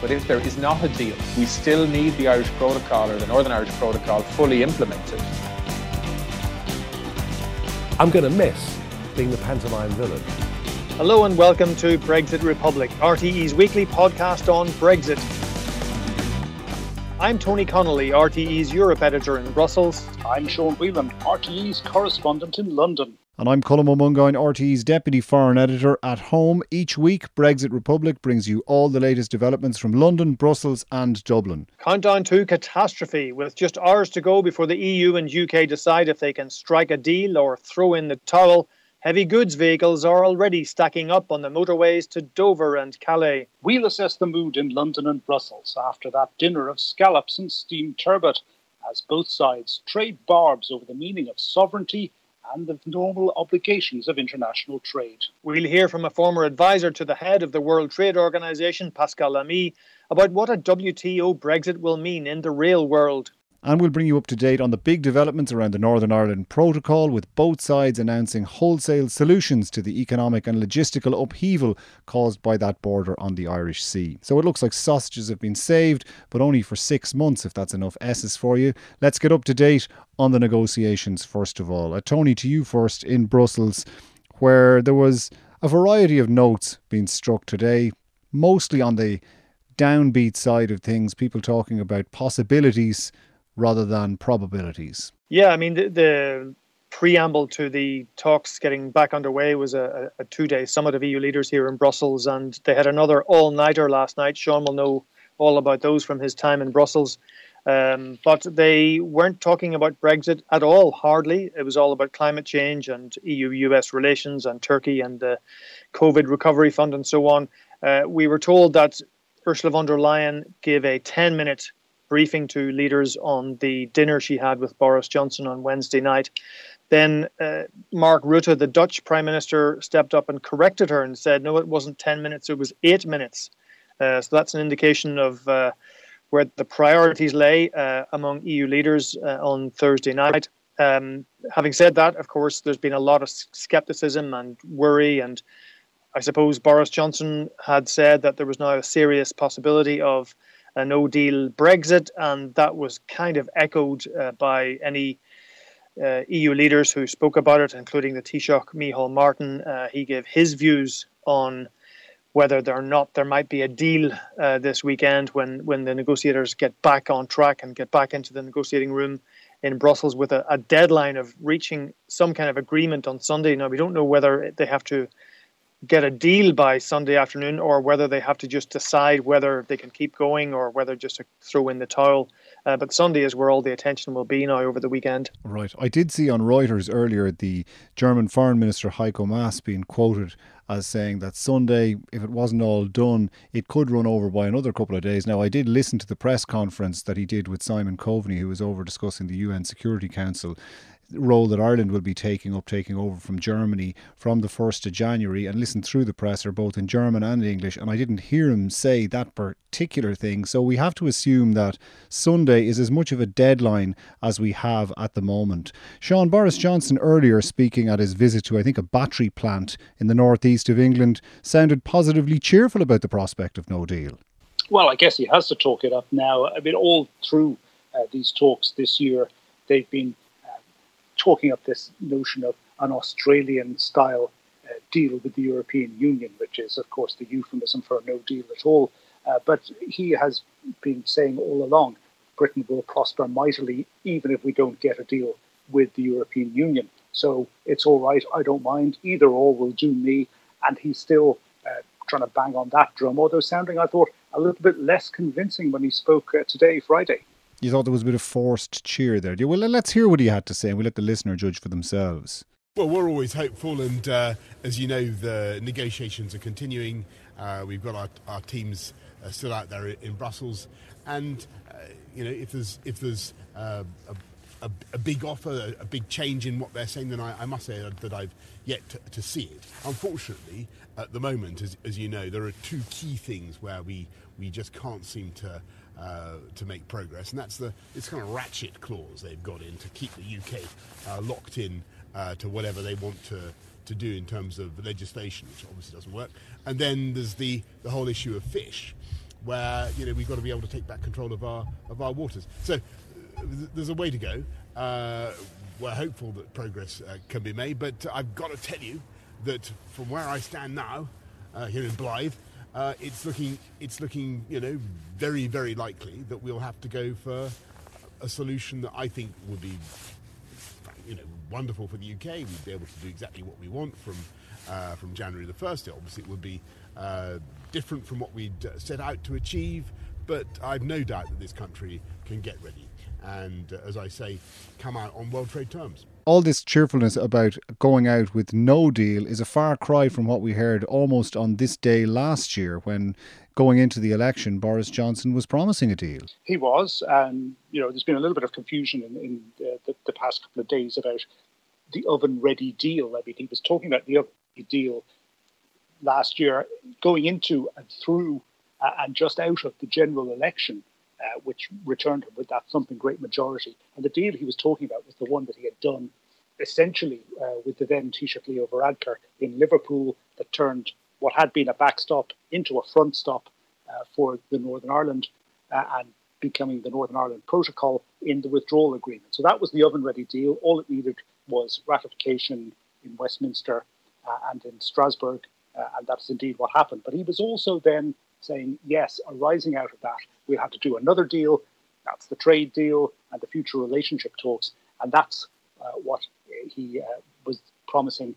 But if there is not a deal, we still need the Irish Protocol or the Northern Irish Protocol fully implemented. I'm going to miss being the pantomime villain. Hello and welcome to Brexit Republic, RTE's weekly podcast on Brexit. I'm Tony Connolly, RTE's Europe editor in Brussels. I'm Sean Whelan, RTE's correspondent in London. And I'm Colm Ó Mongáin, RTE's Deputy Foreign Editor at home. Each week, Brexit Republic brings you all the latest developments from London, Brussels and Dublin. Countdown to catastrophe, with just hours to go before the EU and UK decide if they can strike a deal or throw in the towel. Heavy goods vehicles are already stacking up on the motorways to Dover and Calais. We'll assess the mood in London and Brussels after that dinner of scallops and steamed turbot, as both sides trade barbs over the meaning of sovereignty and the normal obligations of international trade. We'll hear from a former advisor to the head of the World Trade Organization, Pascal Lamy, about what a WTO Brexit will mean in the real world. And we'll bring you up to date on the big developments around the Northern Ireland Protocol, with both sides announcing wholesale solutions to the economic and logistical upheaval caused by that border on the Irish Sea. So it looks like sausages have been saved, but only for 6 months, if that's enough S's for you. Let's get up to date on the negotiations first of all. Tony, to you first in Brussels, where there was a variety of notes being struck today, mostly on the downbeat side of things, people talking about possibilities rather than probabilities. Yeah, I mean, the preamble to the talks getting back underway was a two-day summit of EU leaders here in Brussels, and they had another all-nighter last night. Sean will know all about those from his time in Brussels. But they weren't talking about Brexit at all, hardly. It was all about climate change and EU-US relations and Turkey and the COVID recovery fund and so on. We were told that Ursula von der Leyen gave a 10-minute briefing to leaders on the dinner she had with Boris Johnson on Wednesday night. Then Mark Rutte, the Dutch Prime Minister, stepped up and corrected her and said, no, it wasn't 10 minutes, it was 8 minutes. So that's an indication of where the priorities lay among EU leaders on Thursday night. Having said that, of course, there's been a lot of scepticism and worry, and I suppose Boris Johnson had said that there was now a serious possibility of a no-deal Brexit, and that was kind of echoed by any EU leaders who spoke about it, including the Taoiseach, Micheál Martin. He gave his views on whether or not there might be a deal this weekend when the negotiators get back on track and get back into the negotiating room in Brussels with a deadline of reaching some kind of agreement on Sunday. Now, we don't know whether they have to get a deal by Sunday afternoon or whether they have to just decide whether they can keep going or whether just to throw in the towel. But Sunday is where all the attention will be now over the weekend. Right. I did see on Reuters earlier the German Foreign Minister Heiko Maas being quoted as saying that Sunday, if it wasn't all done, it could run over by another couple of days. Now, I did listen to the press conference that he did with Simon Coveney, who was over discussing the UN Security Council role that Ireland will be taking over from Germany from the 1st of January, and listened through the presser both in German and English, and I didn't hear him say that particular thing. So we have to assume that Sunday is as much of a deadline as we have at the moment. Sean, Boris Johnson earlier speaking at his visit to, I think, a battery plant in the northeast of England sounded positively cheerful about the prospect of no deal. Well, I guess he has to talk it up now. I mean, all through these talks this year, they've been talking up this notion of an Australian-style deal with the European Union, which is, of course, the euphemism for no deal at all. But he has been saying all along, Britain will prosper mightily, even if we don't get a deal with the European Union. So it's all right, I don't mind, either or will do me. And he's still trying to bang on that drum, although sounding, I thought, a little bit less convincing when he spoke today, Friday. You thought there was a bit of forced cheer there. Well, let's hear what he had to say, and we'll let the listener judge for themselves. Well, we're always hopeful, and as you know, the negotiations are continuing. We've got our teams stood out there in Brussels. And you know, if there's a big offer, a big change in what they're saying, then I must say that I've yet to see it. Unfortunately, at the moment, as you know, there are two key things where we just can't seem to make progress, and that's it's kind of ratchet clause they've got in to keep the UK locked in to whatever they want to do in terms of legislation, which obviously doesn't work. And then there's the whole issue of fish, where, you know, we've got to be able to take back control of our waters. So there's a way to go. We're hopeful that progress can be made, but I've got to tell you that from where I stand now, here in Blyth, it's looking, you know, very, very likely that we'll have to go for a solution that I think would be, you know, wonderful for the UK. We'd be able to do exactly what we want from January the 1st. Obviously, it would be different from what we'd set out to achieve, but I've no doubt that this country can get ready and, as I say, come out on world trade terms. All this cheerfulness about going out with no deal is a far cry from what we heard almost on this day last year when, going into the election, Boris Johnson was promising a deal. He was, and, you know, there's been a little bit of confusion in the past couple of days about the oven-ready deal. I mean, he was talking about the oven-ready deal last year, going into and through and just out of the general election, which returned him with that thumping great majority. And the deal he was talking about was the one that he had done essentially with the then Taoiseach Leo Varadkar in Liverpool, that turned what had been a backstop into a front stop for the Northern Ireland and becoming the Northern Ireland Protocol in the withdrawal agreement. So that was the oven-ready deal. All it needed was ratification in Westminster and in Strasbourg, and that's indeed what happened. But he was also then saying, yes, arising out of that, we'll have to do another deal. That's the trade deal and the future relationship talks. And that's what he was promising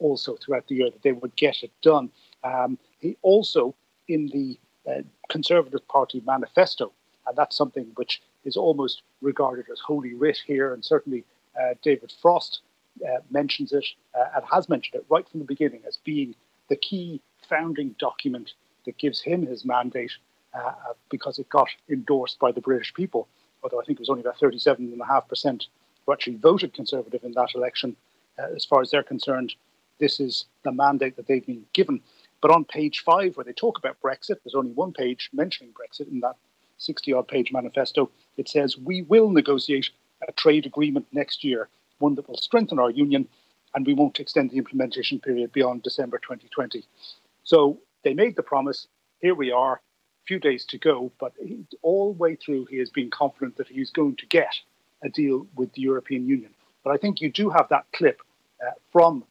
also throughout the year, that they would get it done. He also, in the Conservative Party manifesto, and that's something which is almost regarded as holy writ here, and certainly David Frost mentions it and has mentioned it right from the beginning as being the key founding document that gives him his mandate, because it got endorsed by the British people, although I think it was only about 37.5% who actually voted Conservative in that election. As far as they're concerned, this is the mandate that they've been given. But on page 5, where they talk about Brexit, there's only one page mentioning Brexit in that 60-odd page manifesto. It says, we will negotiate a trade agreement next year, one that will strengthen our union, and we won't extend the implementation period beyond December 2020. So they made the promise. Here we are, a few days to go. But all the way through, he has been confident that he's going to get a deal with the European Union. But I think you do have that clip from,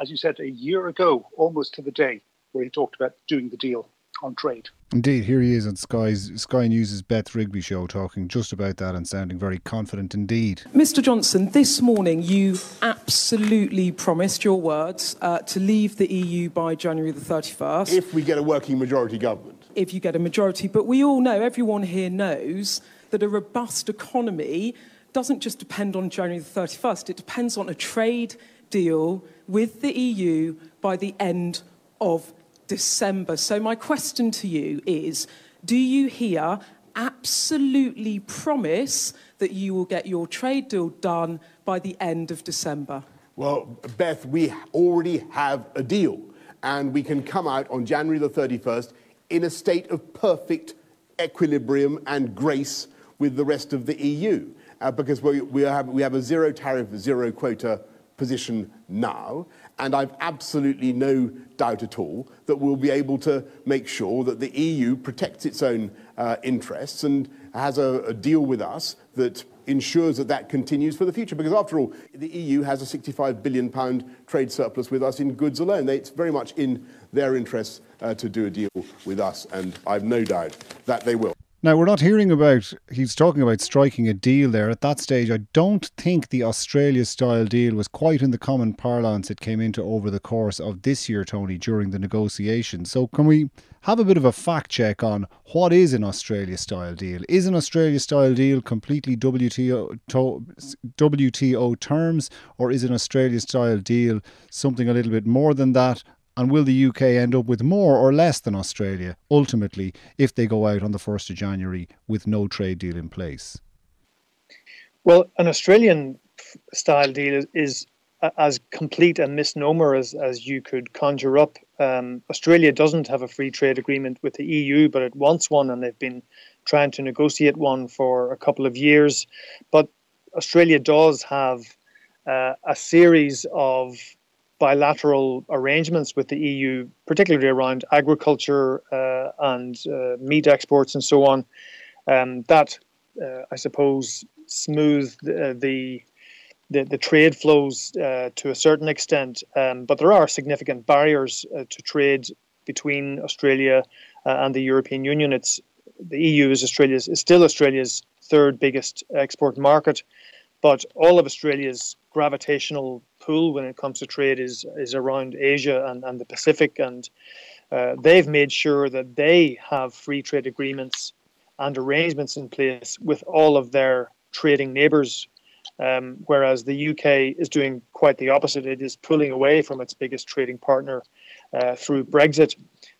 as you said, a year ago, almost to the day, where he talked about doing the deal on trade. Indeed, here he is on Sky News' Beth Rigby show talking just about that and sounding very confident indeed. Mr Johnson, this morning you absolutely promised, your words, to leave the EU by January the 31st. If we get a working majority government. If you get a majority. But we all know, everyone here knows, that a robust economy doesn't just depend on January the 31st. It depends on a trade deal with the EU by the end of December. So my question to you is, do you here absolutely promise that you will get your trade deal done by the end of December? Well, Beth, we already have a deal, and we can come out on January the 31st in a state of perfect equilibrium and grace with the rest of the EU, because we have a zero tariff, zero quota position now, and I've absolutely no doubt at all that we'll be able to make sure that the EU protects its own interests and has a deal with us that ensures that that continues for the future. Because after all, the EU has a £65 billion trade surplus with us in goods alone. It's very much in their interests to do a deal with us, and I've no doubt that they will. Now, we're not hearing about, he's talking about striking a deal there. At that stage, I don't think the Australia-style deal was quite in the common parlance it came into over the course of this year, Tony, during the negotiations. So can we have a bit of a fact check on what is an Australia-style deal? Is an Australia-style deal completely WTO terms, or is an Australia-style deal something a little bit more than that And will the UK end up with more or less than Australia, ultimately, if they go out on the 1st of January with no trade deal in place? Well, an Australian-style deal is as complete a misnomer as you could conjure up. Australia doesn't have a free trade agreement with the EU, but it wants one, and they've been trying to negotiate one for a couple of years. But Australia does have a series of bilateral arrangements with the EU, particularly around agriculture and meat exports and so on, that I suppose smoothed the trade flows to a certain extent, but there are significant barriers to trade between Australia and the European Union. The EU is still Australia's third biggest export market, but all of Australia's gravitational pool when it comes to trade is around Asia and the Pacific, and they've made sure that they have free trade agreements and arrangements in place with all of their trading neighbours. Whereas the UK is doing quite the opposite. It is pulling away from its biggest trading partner through Brexit.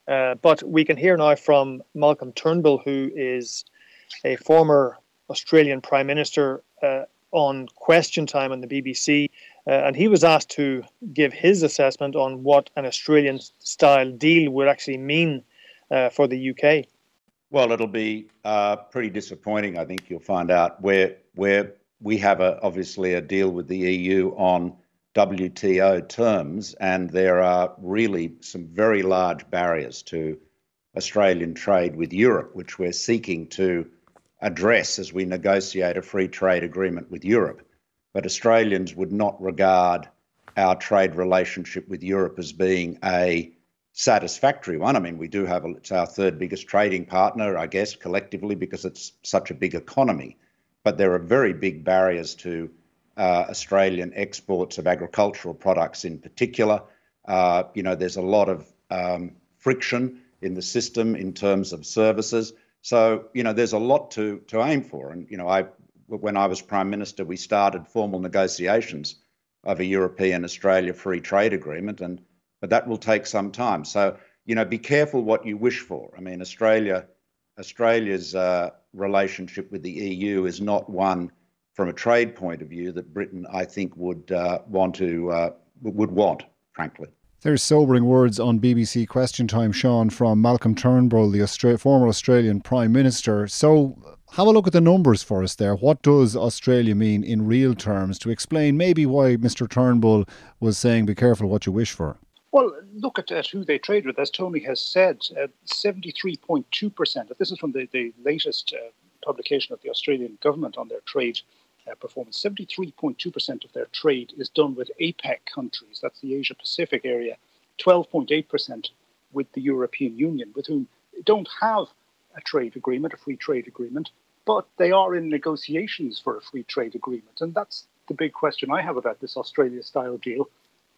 But we can hear now from Malcolm Turnbull, who is a former Australian Prime Minister, on Question Time on the BBC. And he was asked to give his assessment on what an Australian-style deal would actually mean for the UK. Well, it'll be pretty disappointing. I think you'll find out where we have obviously a deal with the EU on WTO terms, and there are really some very large barriers to Australian trade with Europe, which we're seeking to address as we negotiate a free trade agreement with Europe. But Australians would not regard our trade relationship with Europe as being a satisfactory one. I mean, we do have, it's our third biggest trading partner, I guess, collectively, because it's such a big economy. But there are very big barriers to Australian exports of agricultural products in particular. There's a lot of friction in the system in terms of services. So, there's a lot to aim for. And, when I was Prime Minister, we started formal negotiations of a European-Australia free trade agreement, but that will take some time. So, be careful what you wish for. I mean, Australia's relationship with the EU is not one, from a trade point of view, that Britain, I think, would want, frankly. There's sobering words on BBC Question Time, Sean, from Malcolm Turnbull, the former Australian Prime Minister. So have a look at the numbers for us there. What does Australia mean in real terms, to explain maybe why Mr Turnbull was saying be careful what you wish for? Well, look at who they trade with. As Tony has said, 73.2%, this is from the latest publication of the Australian government on their trade performance, 73.2% of their trade is done with APEC countries, that's the Asia-Pacific area, 12.8% with the European Union, with whom don't have a trade agreement, a free trade agreement, but they are in negotiations for a free trade agreement. And that's the big question I have about this Australia-style deal.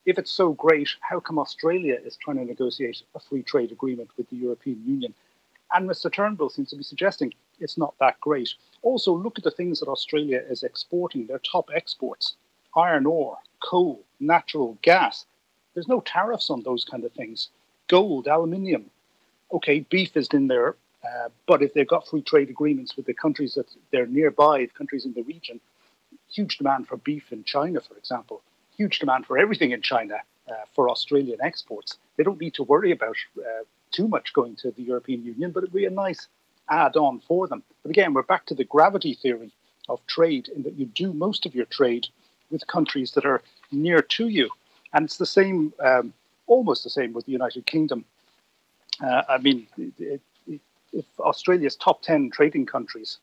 If it's so great, how come Australia is trying to negotiate a free trade agreement with the European Union? And Mr Turnbull seems to be suggesting it's not that great. Also, look at the things that Australia is exporting, their top exports: iron ore, coal, natural gas. There's no tariffs on those kind of things. Gold, aluminium. Okay, beef is in there, but if they've got free trade agreements with the countries that they're nearby, the countries in the region, huge demand for beef in China, for example. Huge demand for everything in China for Australian exports. They don't need to worry about too much going to the European Union, but it would be a nice add-on for them. But again, we're back to the gravity theory of trade, in that you do most of your trade with countries that are near to you. And it's the same, almost the same with the United Kingdom. If Australia's top 10 trading countries,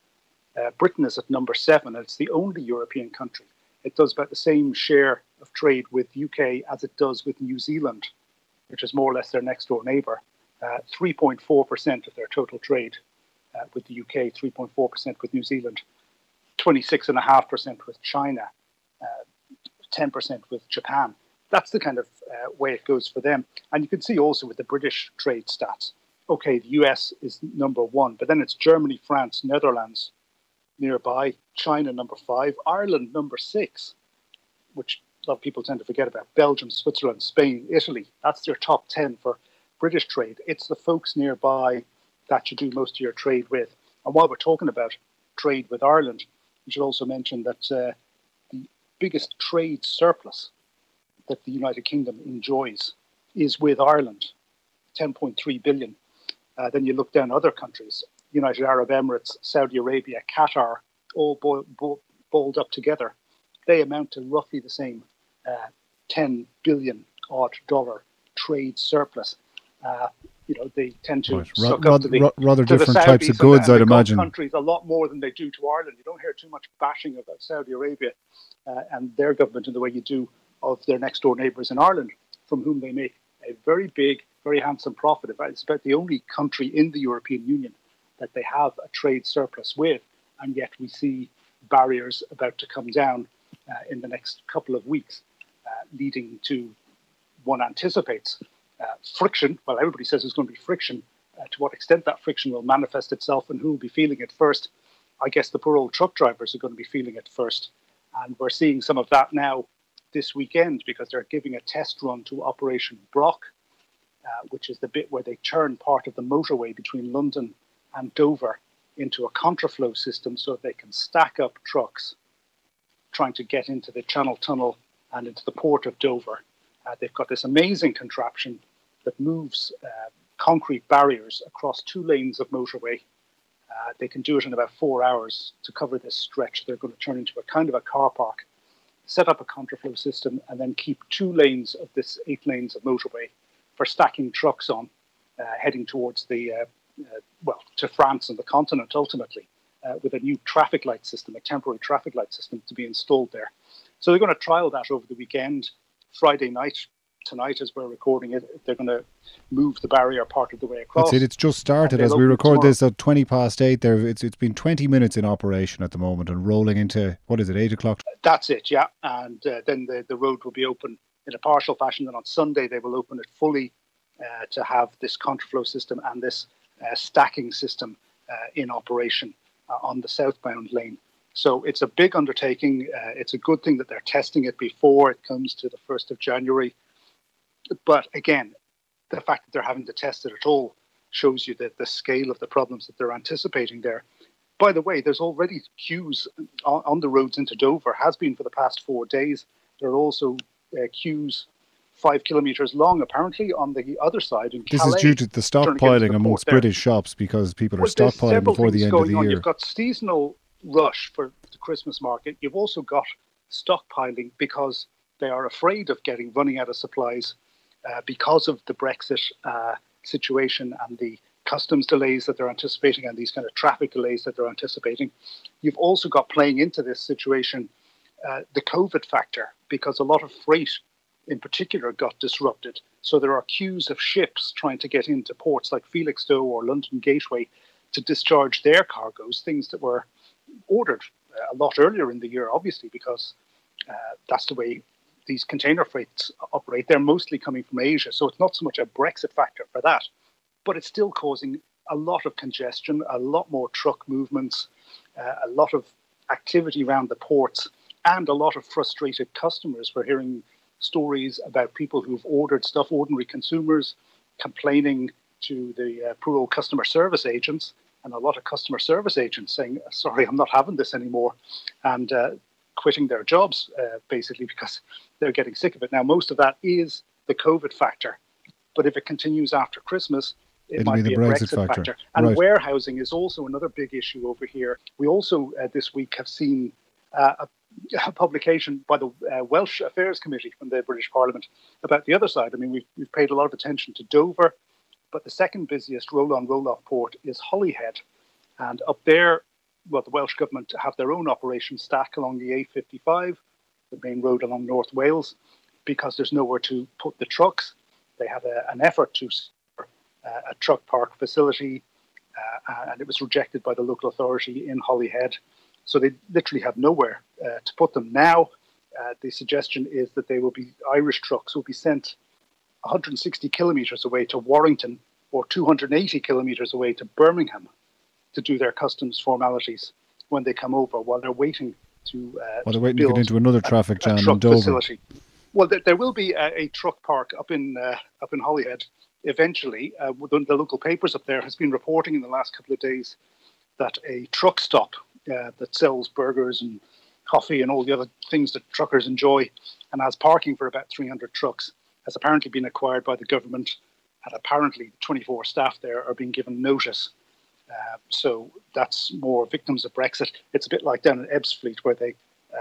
Britain is at number 7, and it's the only European country. It does about the same share of trade with UK as it does with New Zealand, which is more or less their next door neighbour. 3.4% of their total trade with the UK, 3.4% with New Zealand, 26.5% with China, 10% with Japan. That's the kind of way it goes for them. And you can see also with the British trade stats, okay, the US is number 1, but then it's Germany, France, Netherlands nearby, China number 5, Ireland number 6, which a lot of people tend to forget about Belgium, Switzerland, Spain, Italy. That's your top 10 for British trade. It's the folks nearby that you do most of your trade with. And while we're talking about trade with Ireland, we should also mention that the biggest trade surplus that the United Kingdom enjoys is with Ireland, 10.3 billion. Then you look down other countries, United Arab Emirates, Saudi Arabia, Qatar, all balled up together. They amount to roughly the same $10 billion odd dollar trade surplus. They tend to suck up to the rather different types of goods, I'd imagine. Countries a lot more than they do to Ireland. You don't hear too much bashing about Saudi Arabia and their government in the way you do of their next door neighbours in Ireland, from whom they make a very big, very handsome profit. It's about the only country in the European Union that they have a trade surplus with, and yet we see barriers about to come down in the next couple of weeks, leading to, one anticipates, friction. Well, everybody says there's going to be friction. To what extent that friction will manifest itself and who will be feeling it first? I guess the poor old truck drivers are going to be feeling it first. And we're seeing some of that now this weekend, because they're giving a test run to Operation Brock, which is the bit where they turn part of the motorway between London and Dover into a contraflow system so they can stack up trucks trying to get into the Channel Tunnel and into the port of Dover. They've got this amazing contraption that moves concrete barriers across two lanes of motorway. They can do it in about 4 hours to cover this stretch. They're going to turn into a kind of a car park, set up a contraflow system, and then keep two lanes of this 8 lanes of motorway for stacking trucks on, heading towards the, to France and the continent, ultimately, with a new traffic light system, a temporary traffic light system to be installed there. So they're going to trial that over the weekend. Friday night, tonight as we're recording it, they're going to move the barrier part of the way across. That's it. It's just started as we record this at 8:20. There, it's been 20 minutes in operation at the moment and rolling into, 8:00? That's it, yeah. And then the road will be open in a partial fashion. Then on Sunday, they will open it fully to have this contraflow system and this stacking system in operation on the southbound lane. So it's a big undertaking. It's a good thing that they're testing it before it comes to the 1st of January. But again, the fact that they're having to test it at all shows you that the scale of the problems that they're anticipating there. By the way, there's already queues on the roads into Dover, has been for the past 4 days. There are also queues 5 kilometres long, apparently, on the other side in Calais. This is due to the stockpiling amongst British shops, because people are stockpiling before the end of the year. You've got seasonal rush for the Christmas market. You've also got stockpiling because they are afraid of running out of supplies because of the Brexit situation and the customs delays that they're anticipating and these kind of traffic delays that they're anticipating. You've also got playing into this situation the COVID factor, because a lot of freight in particular got disrupted. So there are queues of ships trying to get into ports like Felixstowe or London Gateway to discharge their cargoes, things that were ordered a lot earlier in the year, obviously, because that's the way these container freights operate. They're mostly coming from Asia, so it's not so much a Brexit factor for that, but it's still causing a lot of congestion, a lot more truck movements, a lot of activity around the ports, and a lot of frustrated customers. We're hearing stories about people who've ordered stuff, ordinary consumers, complaining to the poor old customer service agents. And a lot of customer service agents saying, sorry, I'm not having this anymore, and quitting their jobs, basically, because they're getting sick of it. Now, most of that is the COVID factor. But if it continues after Christmas, it might be a Brexit factor. And right. Warehousing is also another big issue over here. We also, this week, have seen a publication by the Welsh Affairs Committee from the British Parliament about the other side. I mean, we've paid a lot of attention to Dover, but the second busiest roll-on, roll-off port is Holyhead. And up there, well, the Welsh government have their own operation stack along the A55, the main road along North Wales, because there's nowhere to put the trucks. They had an effort to set a truck park facility, and it was rejected by the local authority in Holyhead. So they literally have nowhere to put them. Now, the suggestion is that they will be, Irish trucks will be sent 160 kilometres away to Warrington or 280 kilometres away to Birmingham to do their customs formalities when they come over, while they're waiting to Well, they're waiting to get into another traffic jam in Dover. Facility. Well, there will be a truck park up in Holyhead eventually. The local papers up there has been reporting in the last couple of days that a truck stop that sells burgers and coffee and all the other things that truckers enjoy and has parking for about 300 trucks has apparently been acquired by the government, and apparently 24 staff there are being given notice. So that's more victims of Brexit. It's a bit like down in Ebbsfleet where they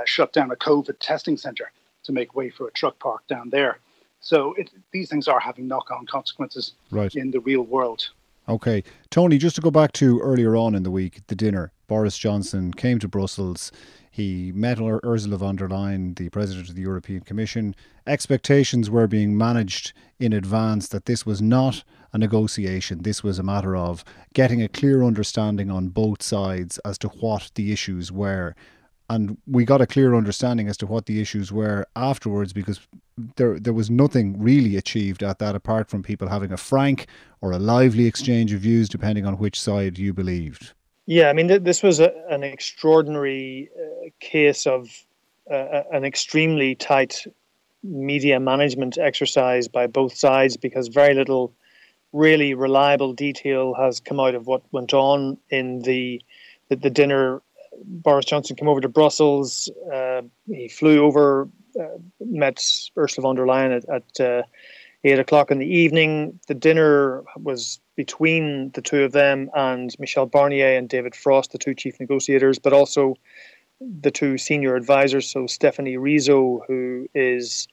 shut down a COVID testing centre to make way for a truck park down there. So these things are having knock-on consequences in the real world. OK. Tony, just to go back to earlier on in the week, the dinner, Boris Johnson came to Brussels. He met Ursula von der Leyen, the President of the European Commission. Expectations were being managed in advance that this was not a negotiation. This was a matter of getting a clear understanding on both sides as to what the issues were. And we got a clear understanding as to what the issues were afterwards, because there was nothing really achieved at that apart from people having a frank or a lively exchange of views, depending on which side you believed. Yeah, I mean, this was an extraordinary case of an extremely tight media management exercise by both sides, because very little really reliable detail has come out of what went on in the dinner. Boris Johnson came over to Brussels. He flew over, met Ursula von der Leyen at 8 o'clock in the evening. The dinner was between the two of them and Michel Barnier and David Frost, the two chief negotiators, but also the two senior advisors. So Stéphanie Riso, who is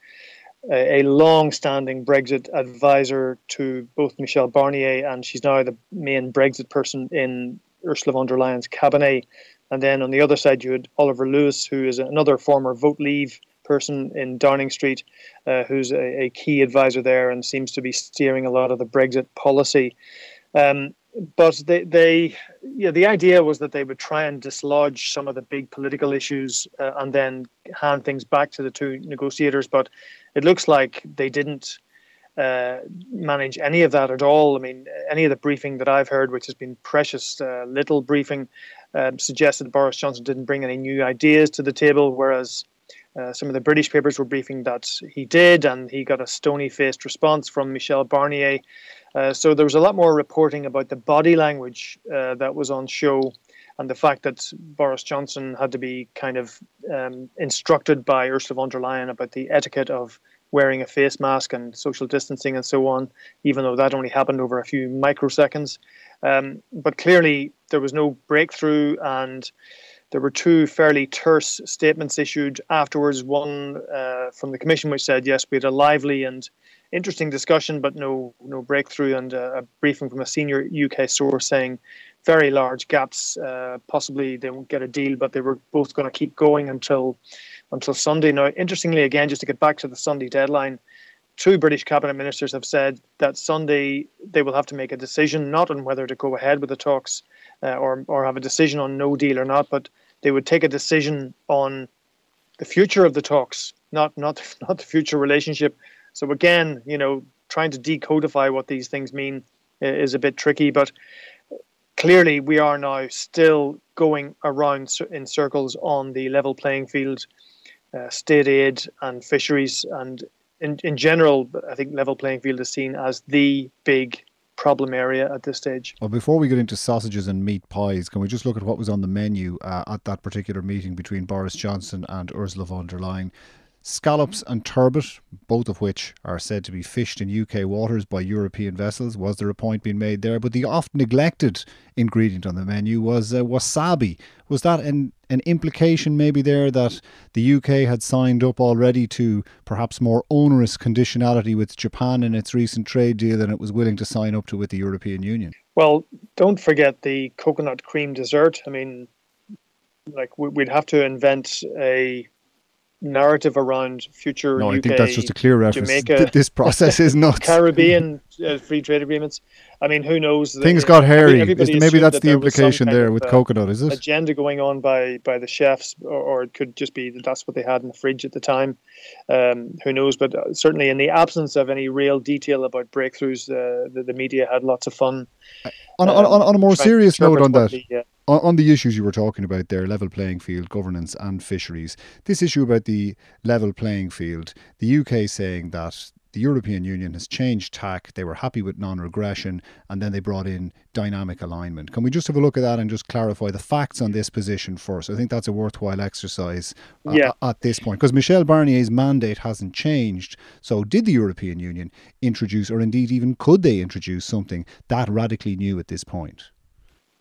a long-standing Brexit advisor to both Michel Barnier, and she's now the main Brexit person in Ursula von der Leyen's cabinet. And then on the other side, you had Oliver Lewis, who is another former Vote Leave person in Downing Street, who's a key advisor there and seems to be steering a lot of the Brexit policy. But the idea was that they would try and dislodge some of the big political issues and then hand things back to the two negotiators. But it looks like they didn't manage any of that at all. I mean, any of the briefing that I've heard, which has been precious little briefing, suggested Boris Johnson didn't bring any new ideas to the table, whereas some of the British papers were briefing that he did, and he got a stony-faced response from Michel Barnier. So there was a lot more reporting about the body language that was on show, and the fact that Boris Johnson had to be kind of instructed by Ursula von der Leyen about the etiquette of wearing a face mask and social distancing and so on, even though that only happened over a few microseconds. But clearly there was no breakthrough, and there were two fairly terse statements issued afterwards, one from the Commission which said, yes, we had a lively and interesting discussion, but no breakthrough, and a briefing from a senior UK source saying very large gaps, possibly they won't get a deal, but they were both going to keep going until Sunday. Now, interestingly, again, just to get back to the Sunday deadline, two British cabinet ministers have said that Sunday they will have to make a decision, not on whether to go ahead with the talks or have a decision on no deal or not, but they would take a decision on the future of the talks, not the future relationship. So again, trying to decodify what these things mean is a bit tricky, but clearly we are now still going around in circles on the level playing field, state aid and fisheries. And in general, I think level playing field is seen as the big problem area at this stage. Well, before we get into sausages and meat pies, can we just look at what was on the menu at that particular meeting between Boris Johnson and Ursula von der Leyen? Scallops and turbot, both of which are said to be fished in UK waters by European vessels. Was there a point being made there? But the oft-neglected ingredient on the menu was wasabi. Was that an implication maybe there that the UK had signed up already to perhaps more onerous conditionality with Japan in its recent trade deal than it was willing to sign up to with the European Union? Well, don't forget the coconut cream dessert. I mean, like, we'd have to invent a narrative around future UK, I think that's just a clear reference. Jamaica, this process is not Caribbean free trade agreements. I mean, who knows? Things got hairy. Maybe that's the implication there with coconut, is it? Agenda going on by the chefs, or it could just be that that's what they had in the fridge at the time. Who knows? But certainly in the absence of any real detail about breakthroughs, the media had lots of fun. On a more serious note on that. on the issues you were talking about there, level playing field, governance and fisheries, this issue about the level playing field, the UK saying that the European Union has changed tack, they were happy with non-regression, and then they brought in dynamic alignment. Can we just have a look at that and just clarify the facts on this position first? I think that's a worthwhile exercise at this point, because Michel Barnier's mandate hasn't changed. So did the European Union introduce, or indeed even could they introduce, something that radically new at this point?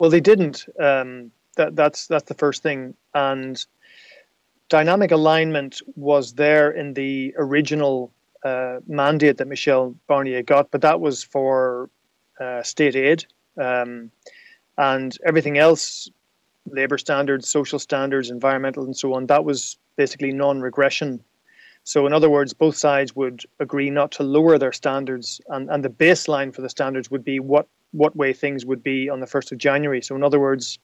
Well, they didn't. That's the first thing. And dynamic alignment was there in the original mandate that Michel Barnier got, but that was for state aid, and everything else, labour standards, social standards, environmental and so on, that was basically non-regression. So in other words, both sides would agree not to lower their standards, and the baseline for the standards would be what way things would be on the 1st of January. So in other words,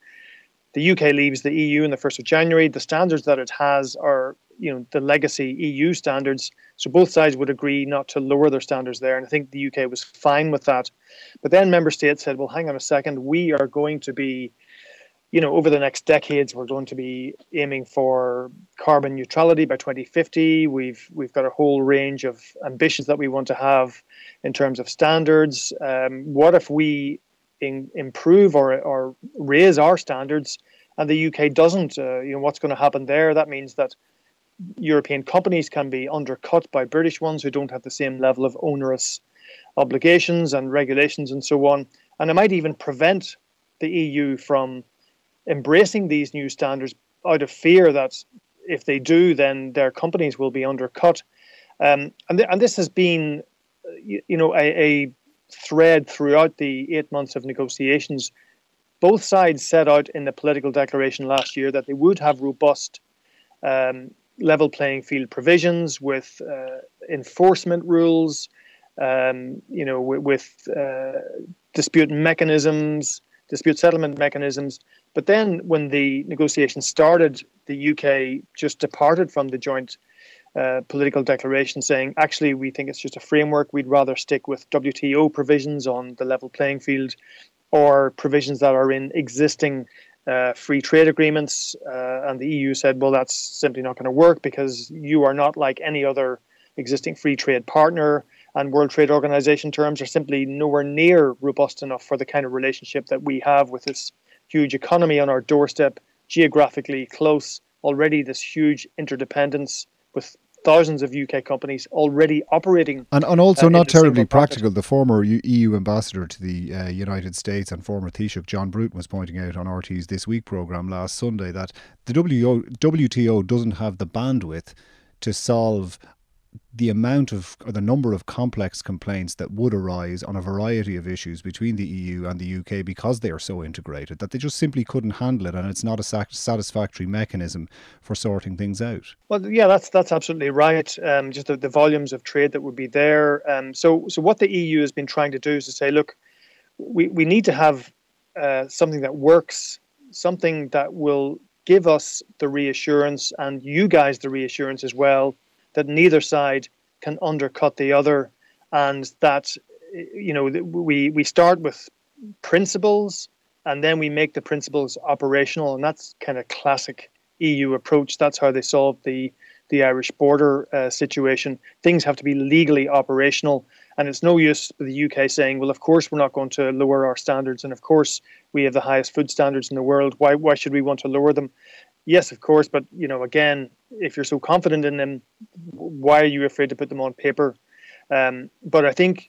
the UK leaves the EU on the 1st of January. The standards that it has are, you know, the legacy EU standards. So both sides would agree not to lower their standards there. And I think the UK was fine with that. But then member states said, well, hang on a second, we are going to be, you know, over the next decades, we're going to be aiming for carbon neutrality by 2050. We've got a whole range of ambitions that we want to have in terms of standards. What if we improve or raise our standards and the UK doesn't? You know, what's going to happen there? That means that European companies can be undercut by British ones who don't have the same level of onerous obligations and regulations and so on. And it might even prevent the EU from embracing these new standards out of fear that if they do, then their companies will be undercut. And this has been, you know, a thread throughout the 8 months of negotiations. Both sides set out in the political declaration last year that they would have robust level playing field provisions with enforcement rules, you know, with dispute mechanisms, dispute settlement mechanisms. But then when the negotiations started, the UK just departed from the joint political declaration, saying, actually, we think it's just a framework. We'd rather stick with WTO provisions on the level playing field, or provisions that are in existing free trade agreements. And the EU said, well, that's simply not going to work because you are not like any other existing free trade partner, and World Trade Organization terms are simply nowhere near robust enough for the kind of relationship that we have with this huge economy on our doorstep, geographically close, already this huge interdependence with thousands of UK companies already operating. And also not terribly practical. The former EU ambassador to the United States and former Taoiseach John Bruton was pointing out on RTE's This Week programme last Sunday that the WTO doesn't have the bandwidth to solve the amount of, or the number of complex complaints that would arise on a variety of issues between the EU and the UK because they are so integrated, that they just simply couldn't handle it, and it's not a satisfactory mechanism for sorting things out. Well, yeah, that's absolutely right. Just the volumes of trade that would be there. So what the EU has been trying to do is to say, look, we need to have something that works, something that will give us the reassurance, and you guys the reassurance as well, that neither side can undercut the other, and that, you know, we start with principles and then we make the principles operational. And that's kind of classic EU approach. That's how they solved the Irish border situation. Things have to be legally operational, and it's no use the UK saying, well, of course we're not going to lower our standards, and of course we have the highest food standards in the world. Why should we want to lower them? Yes, of course, but, you know, again, if you're so confident in them, why are you afraid to put them on paper? But I think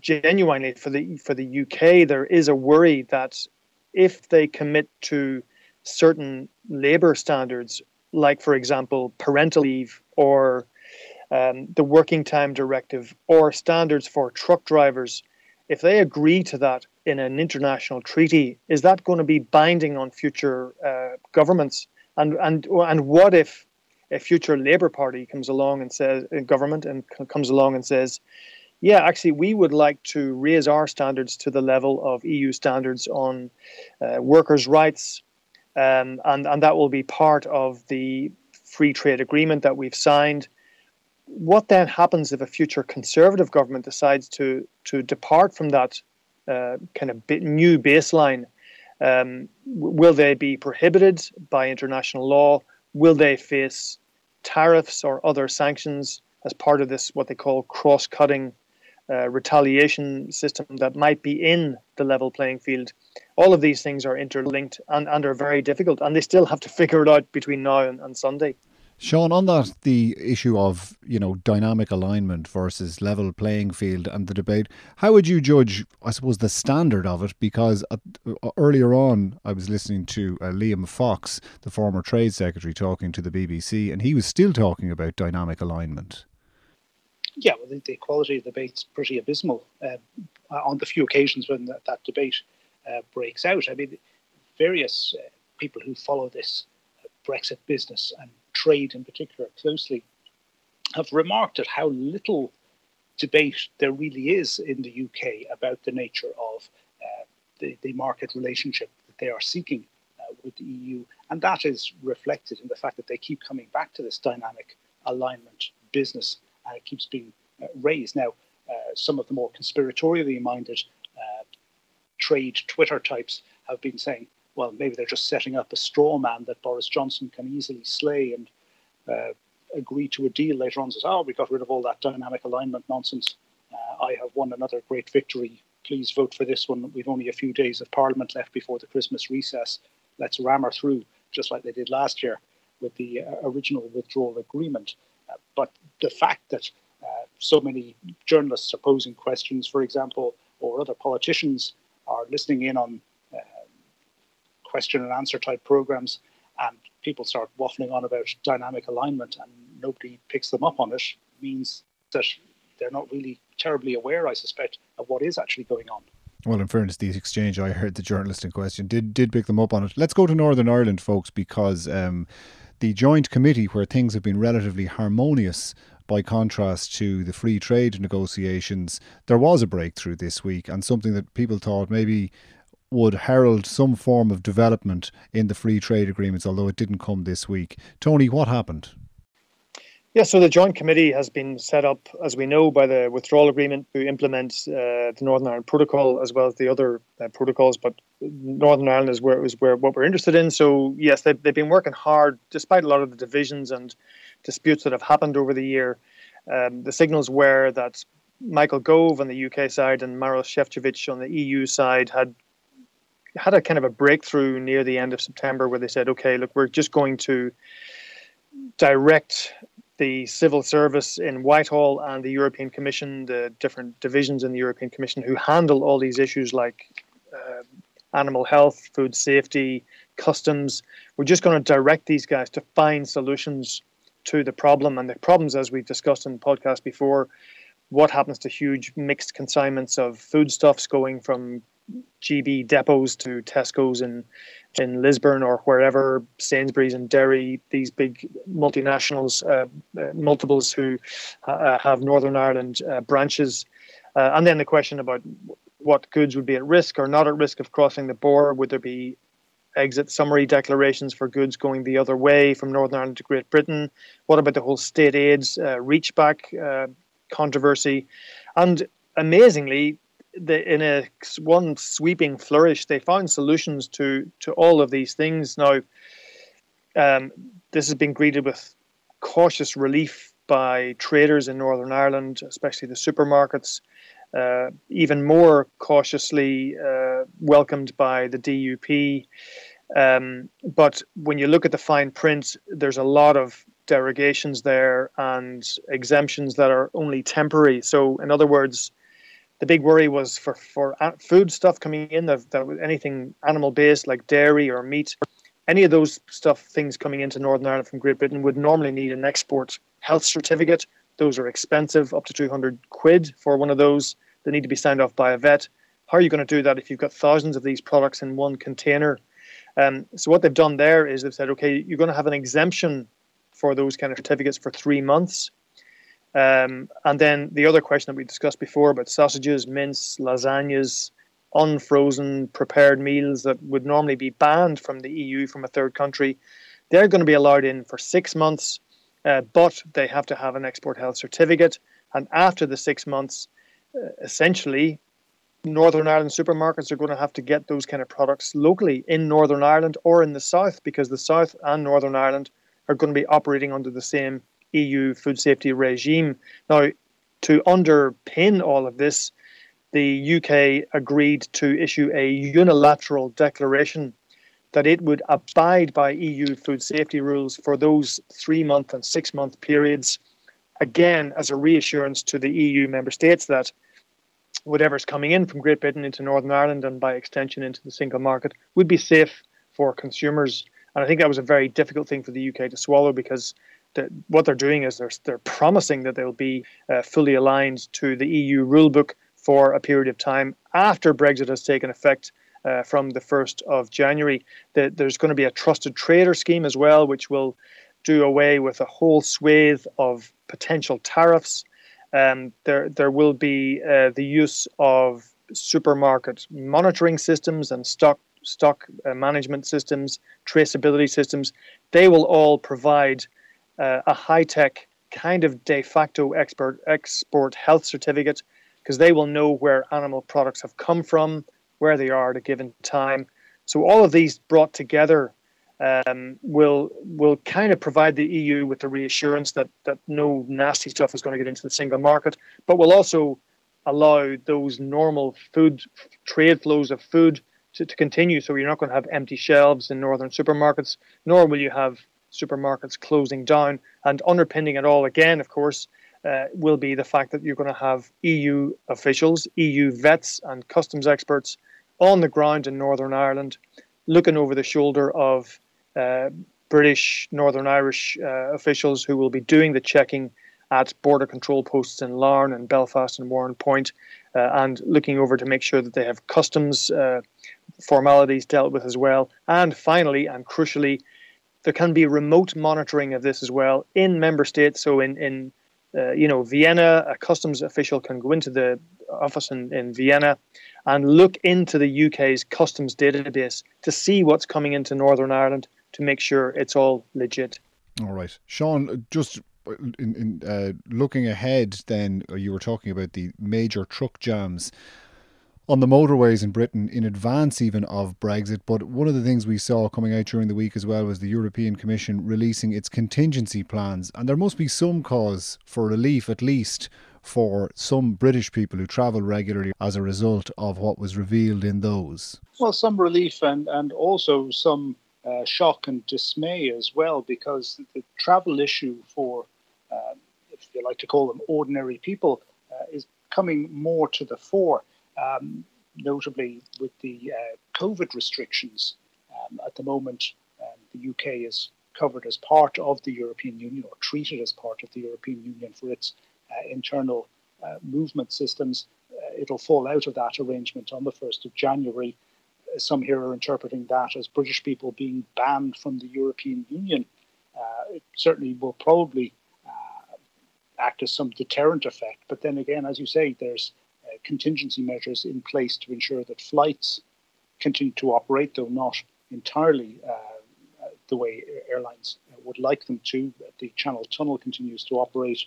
genuinely for the UK, there is a worry that if they commit to certain labour standards, like, for example, parental leave or the working time directive or standards for truck drivers, if they agree to that in an international treaty, is that going to be binding on future governments? And what if a future Labour Party comes along and says, government and comes along and says, yeah, actually, we would like to raise our standards to the level of EU standards on workers' rights, and that will be part of the free trade agreement that we've signed. What then happens if a future Conservative government decides to depart from that kind of new baseline? Will they be prohibited by international law? Will they face tariffs or other sanctions as part of this, what they call cross-cutting retaliation system that might be in the level playing field? All of these things are interlinked and are very difficult, and they still have to figure it out between now and Sunday. Sean, on that, the issue of, you know, dynamic alignment versus level playing field and the debate, how would you judge, I suppose, the standard of it? Because earlier on, I was listening to Liam Fox, the former Trade Secretary, talking to the BBC, and he was still talking about dynamic alignment. Yeah, well, the quality of the debate's pretty abysmal on the few occasions when that debate breaks out. I mean, various people who follow this Brexit business and trade in particular closely have remarked at how little debate there really is in the UK about the nature of the market relationship that they are seeking with the EU. And that is reflected in the fact that they keep coming back to this dynamic alignment business, and it keeps being raised. Now, some of the more conspiratorially minded trade Twitter types have been saying, well, maybe they're just setting up a straw man that Boris Johnson can easily slay and agree to a deal later on. Says, oh, we got rid of all that dynamic alignment nonsense. I have won another great victory. Please vote for this one. We've only a few days of Parliament left before the Christmas recess. Let's ram her through, just like they did last year with the original withdrawal agreement. But the fact that so many journalists are posing questions, for example, or other politicians are listening in on question and answer type programs, and people start waffling on about dynamic alignment and nobody picks them up on it, means that they're not really terribly aware, I suspect, of what is actually going on. Well, in fairness, the exchange I heard, the journalist in question did pick them up on it. Let's go to Northern Ireland, folks, because the Joint Committee, where things have been relatively harmonious by contrast to the free trade negotiations, there was a breakthrough this week, and something that people thought maybe would herald some form of development in the free trade agreements, although it didn't come this week. Tony, what happened? Yeah, so the Joint Committee has been set up, as we know, by the withdrawal agreement to implement the Northern Ireland Protocol as well as the other protocols, but Northern Ireland is what we're interested in. So, yes, they've been working hard, despite a lot of the divisions and disputes that have happened over the year. The signals were that Michael Gove on the UK side and Maroš Šefčovič on the EU side had a kind of a breakthrough near the end of September where they said, OK, look, we're just going to direct the civil service in Whitehall and the European Commission, the different divisions in the European Commission who handle all these issues like animal health, food safety, customs. We're just going to direct these guys to find solutions to the problem. And the problems, as we've discussed in the podcast before, what happens to huge mixed consignments of foodstuffs going from GB depots to Tesco's in Lisbon or wherever, Sainsbury's and Derry, these big multinationals, multiples who have Northern Ireland branches. And then the question about what goods would be at risk or not at risk of crossing the border. Would there be exit summary declarations for goods going the other way from Northern Ireland to Great Britain? What about the whole state aids reach back controversy? And amazingly, in a one sweeping flourish, they found solutions to all of these things. Now, this has been greeted with cautious relief by traders in Northern Ireland, especially the supermarkets, even more cautiously welcomed by the DUP. But when you look at the fine print, there's a lot of derogations there and exemptions that are only temporary. So, in other words, the big worry was for food stuff coming in, that anything animal-based like dairy or meat, any of those things coming into Northern Ireland from Great Britain would normally need an export health certificate. Those are expensive, up to 200 quid for one of those. They need to be signed off by a vet. How are you going to do that if you've got thousands of these products in one container? So what they've done there is they've said, okay, you're going to have an exemption for those kind of certificates for 3 months. And then the other question that we discussed before about sausages, mince, lasagnas, unfrozen prepared meals that would normally be banned from the EU from a third country, they're going to be allowed in for 6 months, but they have to have an export health certificate. And after the 6 months, essentially, Northern Ireland supermarkets are going to have to get those kind of products locally in Northern Ireland or in the South, because the South and Northern Ireland are going to be operating under the same EU food safety regime. Now, to underpin all of this, the UK agreed to issue a unilateral declaration that it would abide by EU food safety rules for those 3-month and 6-month periods, again, as a reassurance to the EU member states that whatever's coming in from Great Britain into Northern Ireland and by extension into the single market would be safe for consumers. And I think that was a very difficult thing for the UK to swallow, because what they're doing is they're promising that they'll be fully aligned to the EU rulebook for a period of time after Brexit has taken effect from the 1st of January. There's going to be a trusted trader scheme as well, which will do away with a whole swathe of potential tariffs. There will be the use of supermarket monitoring systems and stock management systems, traceability systems. They will all provide a high-tech kind of de facto export health certificate, because they will know where animal products have come from, where they are at a given time. So all of these brought together will kind of provide the EU with the reassurance that no nasty stuff is going to get into the single market, but will also allow those normal food trade flows of food to continue. So you're not going to have empty shelves in northern supermarkets, nor will you have supermarkets closing down. And underpinning it all again, of course, will be the fact that you're going to have EU officials, EU vets and customs experts on the ground in Northern Ireland, looking over the shoulder of British, Northern Irish officials who will be doing the checking at border control posts in Larne and Belfast and Warren Point, and looking over to make sure that they have customs formalities dealt with as well. And finally, and crucially, there can be remote monitoring of this as well in member states. So in Vienna, a customs official can go into the office in Vienna and look into the UK's customs database to see what's coming into Northern Ireland to make sure it's all legit. All right. Sean, just in looking ahead then, you were talking about the major truck jams on the motorways in Britain in advance even of Brexit. But one of the things we saw coming out during the week as well was the European Commission releasing its contingency plans. And there must be some cause for relief, at least for some British people who travel regularly as a result of what was revealed in those. Well, some relief and also some shock and dismay as well, because the travel issue for, if you like to call them, ordinary people is coming more to the fore. Notably with the COVID restrictions. At the moment, the UK is covered as part of the European Union, or treated as part of the European Union for its internal movement systems. It'll fall out of that arrangement on the 1st of January. Some here are interpreting that as British people being banned from the European Union. It certainly will probably act as some deterrent effect. But then again, as you say, there's contingency measures in place to ensure that flights continue to operate, though not entirely the way airlines would like them to. The Channel Tunnel continues to operate,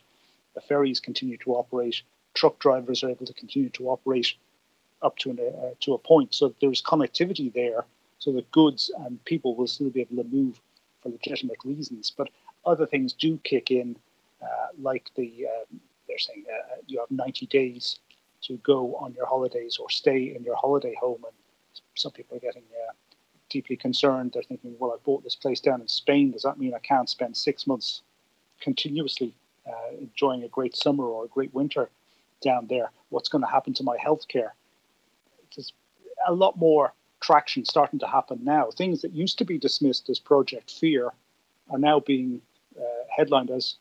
the ferries continue to operate, truck drivers are able to continue to operate up to a point. So there's connectivity there, so that goods and people will still be able to move for legitimate reasons. But other things do kick in, like they're saying you have 90 days to go on your holidays or stay in your holiday home. And some people are getting deeply concerned. They're thinking, well, I bought this place down in Spain. Does that mean I can't spend 6 months continuously enjoying a great summer or a great winter down there? What's going to happen to my healthcare? There's a lot more traction starting to happen now. Things that used to be dismissed as Project Fear are now being headlined as,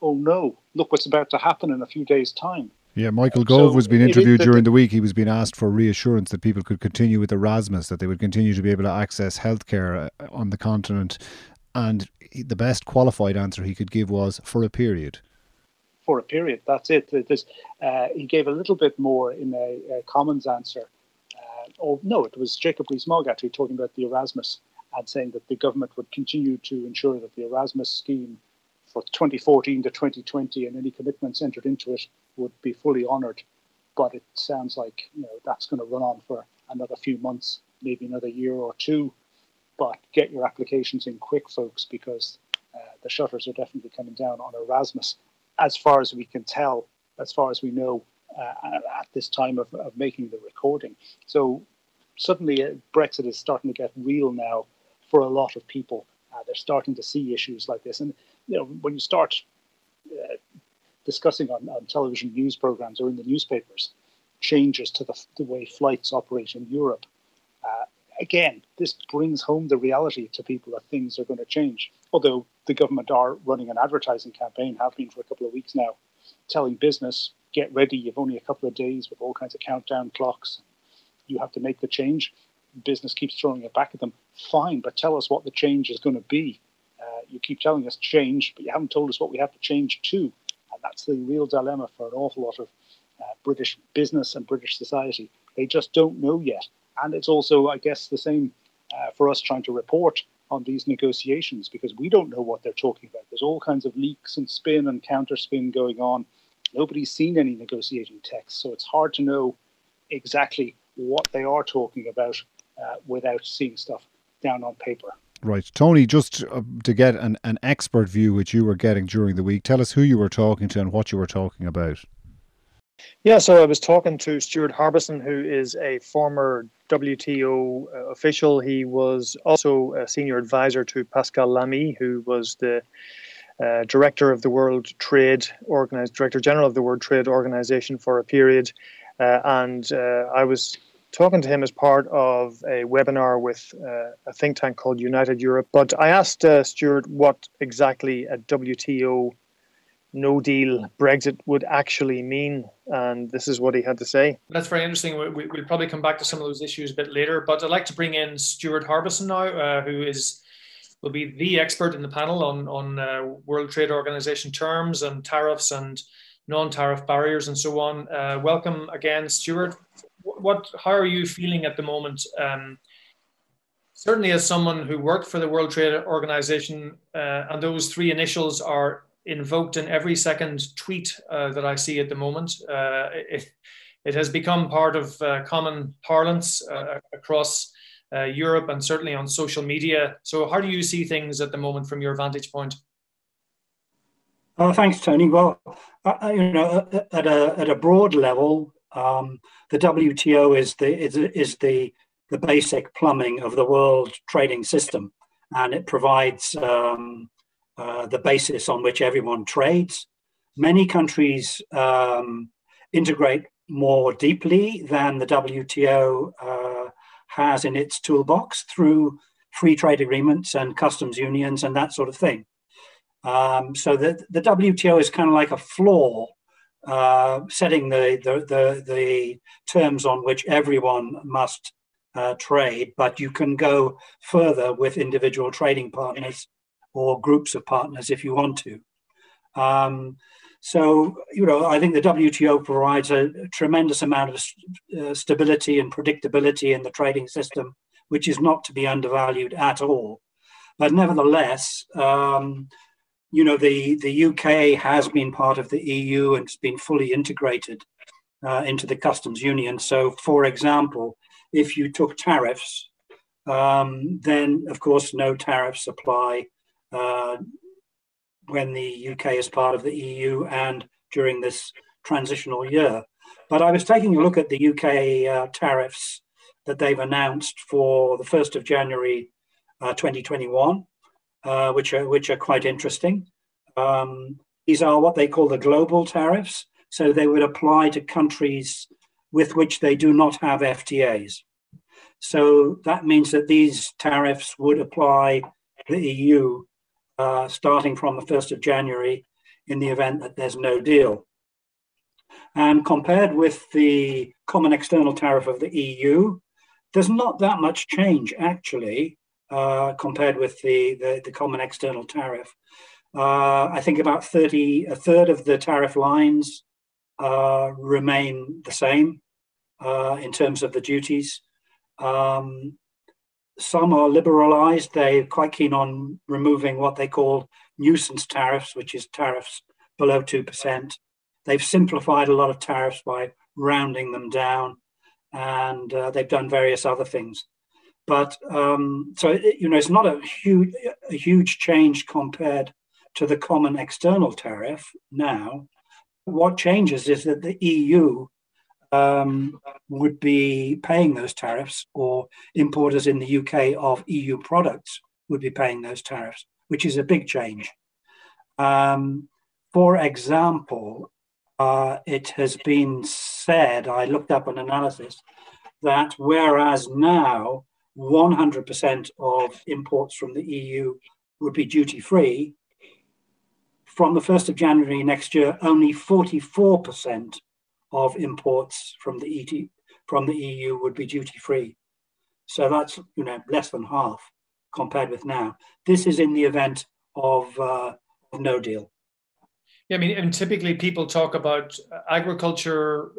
oh no, look what's about to happen in a few days' time. Yeah, Michael Gove was being interviewed during the week. He was being asked for reassurance that people could continue with Erasmus, that they would continue to be able to access healthcare on the continent. And the best qualified answer he could give was, for a period. For a period, that's it. He gave a little bit more in a Commons answer. It was Jacob Rees-Mogg actually talking about the Erasmus and saying that the government would continue to ensure that the Erasmus scheme for 2014 to 2020 and any commitments entered into it would be fully honoured. but it sounds like, you know, that's going to run on for another few months, maybe another year or two. But get your applications in quick, folks, because the shutters are definitely coming down on Erasmus, as far as we can tell, as far as we know at this time of making the recording. So suddenly Brexit is starting to get real now for a lot of people. They're starting to see issues like this. And, you know, when you start discussing on television news programs or in the newspapers changes to the way flights operate in Europe, again, this brings home the reality to people that things are going to change. Although the government are running an advertising campaign, have been for a couple of weeks now, telling business, get ready, you've only a couple of days, with all kinds of countdown clocks. You have to make the change. Business keeps throwing it back at them. Fine, but tell us what the change is going to be. You keep telling us change, but you haven't told us what we have to change to. And that's the real dilemma for an awful lot of British business and British society. They just don't know yet. And it's also, I guess, the same for us trying to report on these negotiations, because we don't know what they're talking about. There's all kinds of leaks and spin and counterspin going on. Nobody's seen any negotiating text, so it's hard to know exactly what they are talking about without seeing stuff down on paper. Right. Tony, just to get an expert view, which you were getting during the week, tell us who you were talking to and what you were talking about. Yeah, so I was talking to Stuart Harbison, who is a former WTO official. He was also a senior advisor to Pascal Lamy, who was the director of the World Trade Organization, Director General of the World Trade Organization for a period. And I was talking to him as part of a webinar with a think tank called United Europe. But I asked Stuart what exactly a WTO no deal Brexit would actually mean, and this is what he had to say. That's very interesting. We'll probably come back to some of those issues a bit later, but I'd like to bring in Stuart Harbison now, who will be the expert in the panel on World Trade Organization terms and tariffs and non-tariff barriers and so on. Welcome again, Stuart. How are you feeling at the moment? Certainly as someone who worked for the World Trade Organization, and those three initials are invoked in every second tweet that I see at the moment. It has become part of common parlance across Europe and certainly on social media. So how do you see things at the moment from your vantage point? Oh, thanks, Tony. Well, you know, at a broad level, the WTO is the basic plumbing of the world trading system, and it provides the basis on which everyone trades. Many countries integrate more deeply than the WTO has in its toolbox through free trade agreements and customs unions and that sort of thing. So the WTO is kind of like a floor setting the terms on which everyone must trade, but you can go further with individual trading partners or groups of partners if you want to. So, you know, I think the WTO provides a tremendous amount of stability and predictability in the trading system, which is not to be undervalued at all. But nevertheless, you know, the UK has been part of the EU and has been fully integrated into the customs union. So, for example, if you took tariffs, then, of course, no tariffs apply when the UK is part of the EU and during this transitional year. But I was taking a look at the UK tariffs that they've announced for the 1st of January 2021, which are quite interesting. These are what they call the global tariffs. So they would apply to countries with which they do not have FTAs. So that means that these tariffs would apply to the EU starting from the 1st of January in the event that there's no deal. And compared with the common external tariff of the EU, there's not that much change, actually, compared with the common external tariff. I think about a third of the tariff lines remain the same in terms of the duties. Some are liberalized. They're quite keen on removing what they call nuisance tariffs, which is tariffs below 2%. They've simplified a lot of tariffs by rounding them down, and they've done various other things. But it's not a huge change compared to the common external tariff now. What changes is that the EU would be paying those tariffs, or importers in the UK of EU products would be paying those tariffs, which is a big change. For example, it has been said, I looked up an analysis, that whereas now 100% of imports from the EU would be duty-free, from the 1st of January next year, only 44% of imports from the EU would be duty-free. So that's less than half compared with now. This is in the event of no deal. Yeah, and typically people talk about agriculture,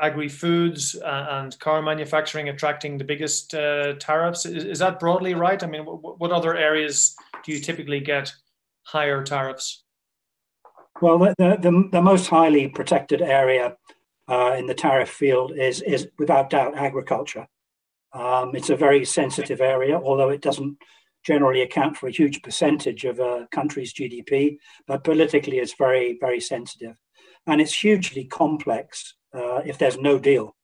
agri-foods and car manufacturing attracting the biggest tariffs. Is that broadly right? What other areas do you typically get higher tariffs? Well, the most highly protected area in the tariff field is without doubt agriculture. It's a very sensitive area, although it doesn't generally account for a huge percentage of a country's GDP, but politically it's very, very sensitive. And it's hugely complex if there's no deal,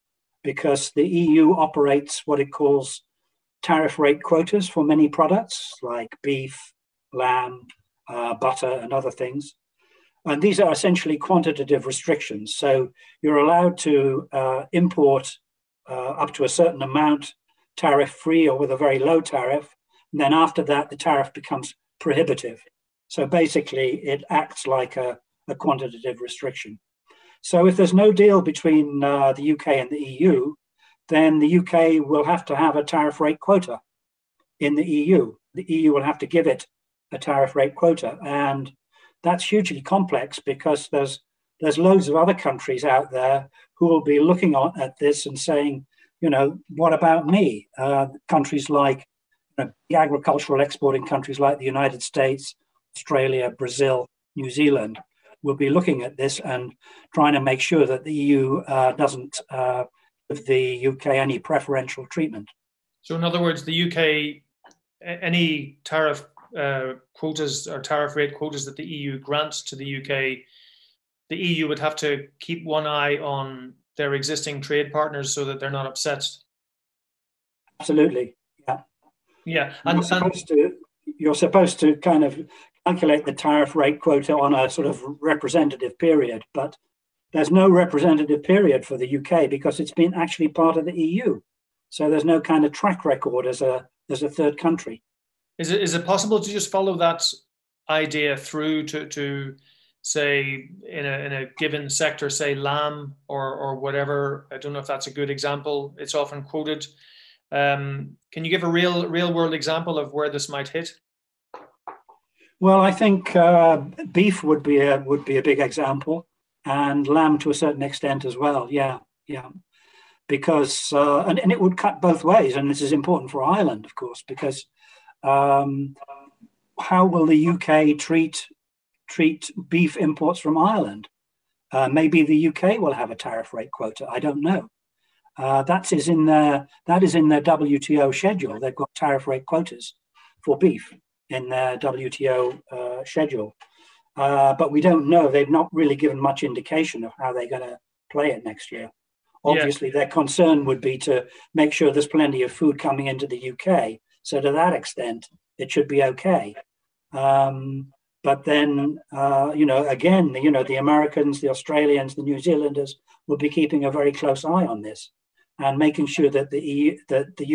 because the EU operates what it calls tariff rate quotas for many products like beef, lamb, butter and other things. And these are essentially quantitative restrictions. So you're allowed to import up to a certain amount tariff-free or with a very low tariff. And then after that, the tariff becomes prohibitive. So basically, it acts like a quantitative restriction. So if there's no deal between the UK and the EU, then the UK will have to have a tariff rate quota in the EU. The EU will have to give it a tariff rate quota. And that's hugely complex because there's loads of other countries out there who will be looking at this and saying, what about me? Countries like the agricultural exporting countries like the United States, Australia, Brazil, New Zealand will be looking at this and trying to make sure that the EU doesn't give the UK any preferential treatment. So in other words, the UK, any tariff quotas or tariff rate quotas that the EU grants to the UK, the EU would have to keep one eye on their existing trade partners so that they're not upset. Absolutely, yeah. Yeah, and you're supposed to kind of calculate the tariff rate quota on a sort of representative period, but there's no representative period for the UK because it's been actually part of the EU. So there's no kind of track record as a third country. Is it possible to just follow that idea through to say in a given sector, say lamb or whatever? I don't know if that's a good example. It's often quoted. Can you give a real world example of where this might hit? Well, I think beef would be a big example, and lamb to a certain extent as well. Yeah, because and it would cut both ways, and this is important for Ireland, of course, because how will the UK treat beef imports from Ireland? Maybe the UK will have a tariff rate quota. I don't know. That is in their WTO schedule. They've got tariff rate quotas for beef in their WTO schedule. But we don't know. They've not really given much indication of how they're going to play it next year. Obviously, their concern would be to make sure there's plenty of food coming into the UK. So to that extent, it should be okay. But then, again, the Americans, the Australians, the New Zealanders will be keeping a very close eye on this and making sure that the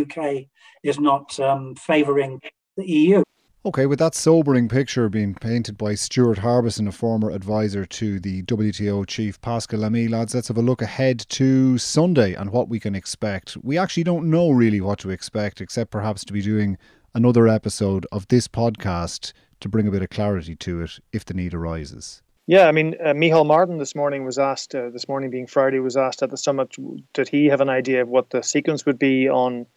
UK is not favouring the EU. Okay, with that sobering picture being painted by Stuart Harbison, a former advisor to the WTO chief Pascal Lamy, lads, let's have a look ahead to Sunday and what we can expect. We actually don't know really what to expect, except perhaps to be doing another episode of this podcast to bring a bit of clarity to it if the need arises. Yeah, Micheál Martin this morning was asked, this morning being Friday, was asked at the summit, did he have an idea of what the sequence would be on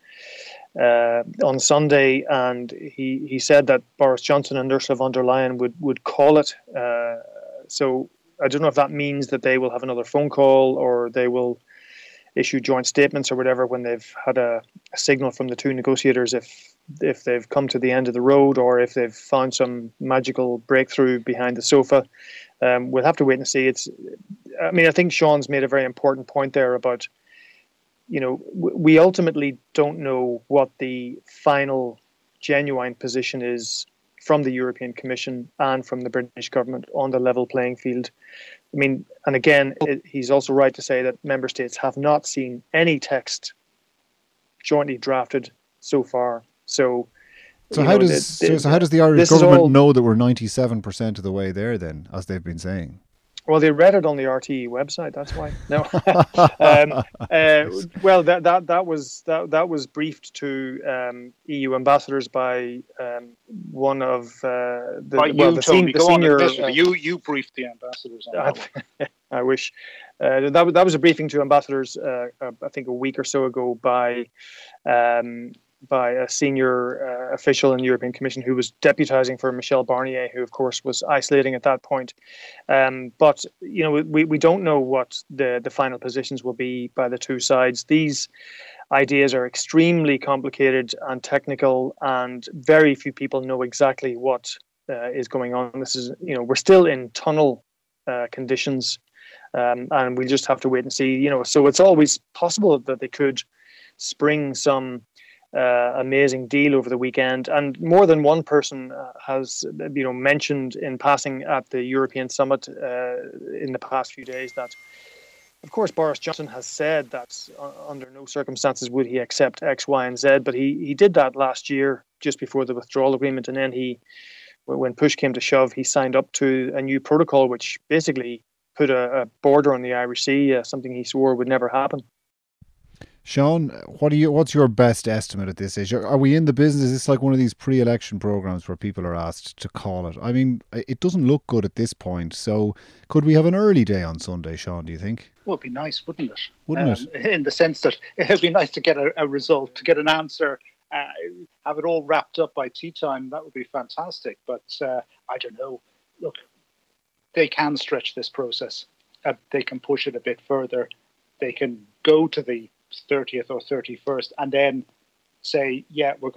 Sunday, and he said that Boris Johnson and Ursula von der Leyen would call it. So I don't know if that means that they will have another phone call or they will issue joint statements or whatever when they've had a signal from the two negotiators if they've come to the end of the road or if they've found some magical breakthrough behind the sofa. We'll have to wait and see. I think Sean's made a very important point there about, you know, we ultimately don't know what the final genuine position is from the European Commission and from the British government on the level playing field. I mean, and again, he's also right to say that member states have not seen any text jointly drafted so far. So how does the Irish government know that we're 97% of the way there then, as they've been saying? Well, they read it on the RTE website. That's why. No. Well, that was briefed to EU ambassadors by one of the. Right, well, you, the, Tony, the senior. You briefed the ambassadors on that one. I wish. That was a briefing to ambassadors. I think a week or so ago by a senior official in the European Commission who was deputising for Michel Barnier, who, of course, was isolating at that point. But, you know, we don't know what the final positions will be by the two sides. These ideas are extremely complicated and technical, and very few people know exactly what is going on. This is, you know, we're still in tunnel conditions, and we'll just have to wait and see. You know, so it's always possible that they could spring some amazing deal over the weekend, and more than one person has, you know, mentioned in passing at the European summit in the past few days that, of course, Boris Johnson has said that under no circumstances would he accept X, Y, and Z, but he did that last year just before the withdrawal agreement, and then he, when push came to shove, he signed up to a new protocol which basically put a border on the Irish Sea, something he swore would never happen. Sean, what's your best estimate at this age? Are we in the business? It's like one of these pre-election programs where people are asked to call it. I mean, it doesn't look good at this point. So could we have an early day on Sunday, Sean, do you think? Well, it'd be nice, wouldn't it? Wouldn't it? In the sense that it'd be nice to get a result, to get an answer, have it all wrapped up by tea time. That would be fantastic. But I don't know. Look, they can stretch this process. They can push it a bit further. They can go to the 30th or 31st and then say, yeah, we're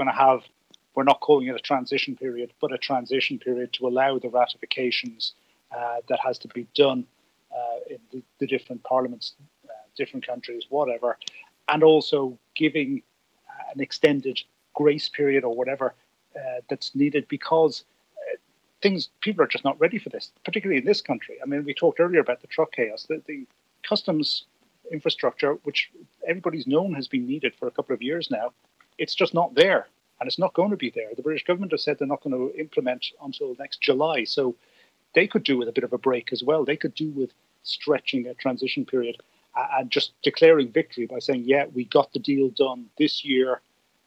not calling it a transition period, but a transition period to allow the ratifications that has to be done in the different parliaments, different countries, whatever, and also giving an extended grace period or whatever that's needed, because people are just not ready for this, particularly in this country. I mean, we talked earlier about the truck chaos, the customs infrastructure, which everybody's known has been needed for a couple of years now. It's just not there, and it's not going to be there. The British government has said they're not going to implement until next July, so they could do with a bit of a break as well. They could do with stretching their transition period and just declaring victory by saying, yeah, we got the deal done this year,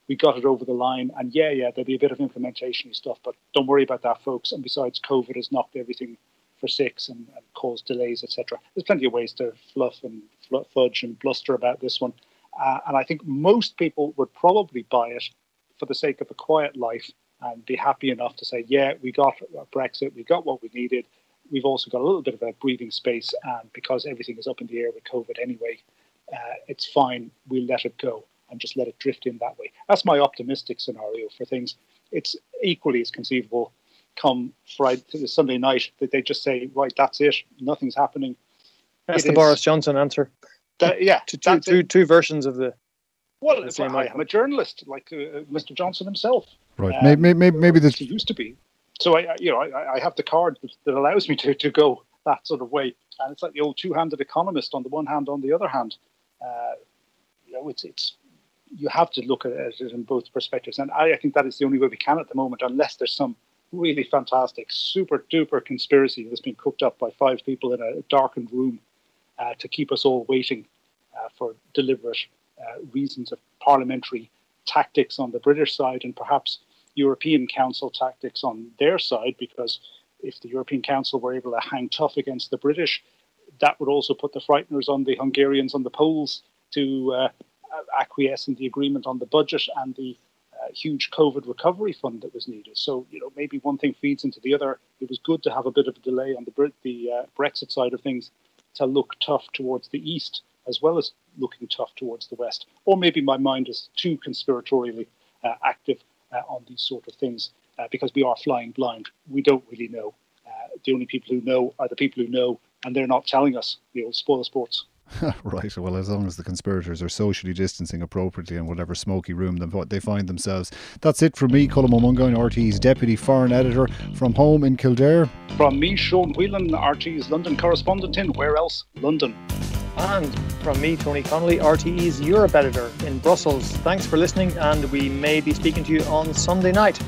we got it over the line, and yeah, there'll be a bit of implementation stuff, but don't worry about that, folks. And besides, COVID has knocked everything for six and cause delays, etc. There's plenty of ways to fluff and fudge and bluster about this one. And I think most people would probably buy it for the sake of a quiet life and be happy enough to say, yeah, we got Brexit, we got what we needed. We've also got a little bit of a breathing space, and because everything is up in the air with COVID anyway, it's fine, we let it go and just let it drift in that way. That's my optimistic scenario for things. It's equally as conceivable come Friday, Sunday night, that they just say, right, that's it, nothing's happening. That's the Boris Johnson answer. Yeah. Two versions of the... Well, I'm a journalist, like Mr. Johnson himself. Right, maybe this... He used to be. So, I have the card that allows me to go that sort of way. And it's like the old two-handed economist, on the one hand, on the other hand. You have to look at it in both perspectives. And I think that is the only way we can at the moment, unless there's some really fantastic, super-duper conspiracy that's been cooked up by five people in a darkened room to keep us all waiting for deliberate reasons of parliamentary tactics on the British side and perhaps European Council tactics on their side, because if the European Council were able to hang tough against the British, that would also put the frighteners on the Hungarians, on the Poles, to acquiesce in the agreement on the budget and the huge COVID recovery fund that was needed. So, you know, maybe one thing feeds into the other. It was good to have a bit of a delay on the Brexit side of things to look tough towards the east as well as looking tough towards the west. Or maybe my mind is too conspiratorially active on these sort of things because we are flying blind. We don't really know. The only people who know are the people who know, and they're not telling us. The old spoiler sports. Right, well, as long as the conspirators are socially distancing appropriately in whatever smoky room they find themselves. That's it from me, Colm Ó Mongáin, RTE's Deputy Foreign Editor, from home in Kildare. From me, Sean Whelan, RTE's London correspondent in, where else? London. And from me, Tony Connolly, RTE's Europe Editor in Brussels. Thanks for listening, and we may be speaking to you on Sunday night.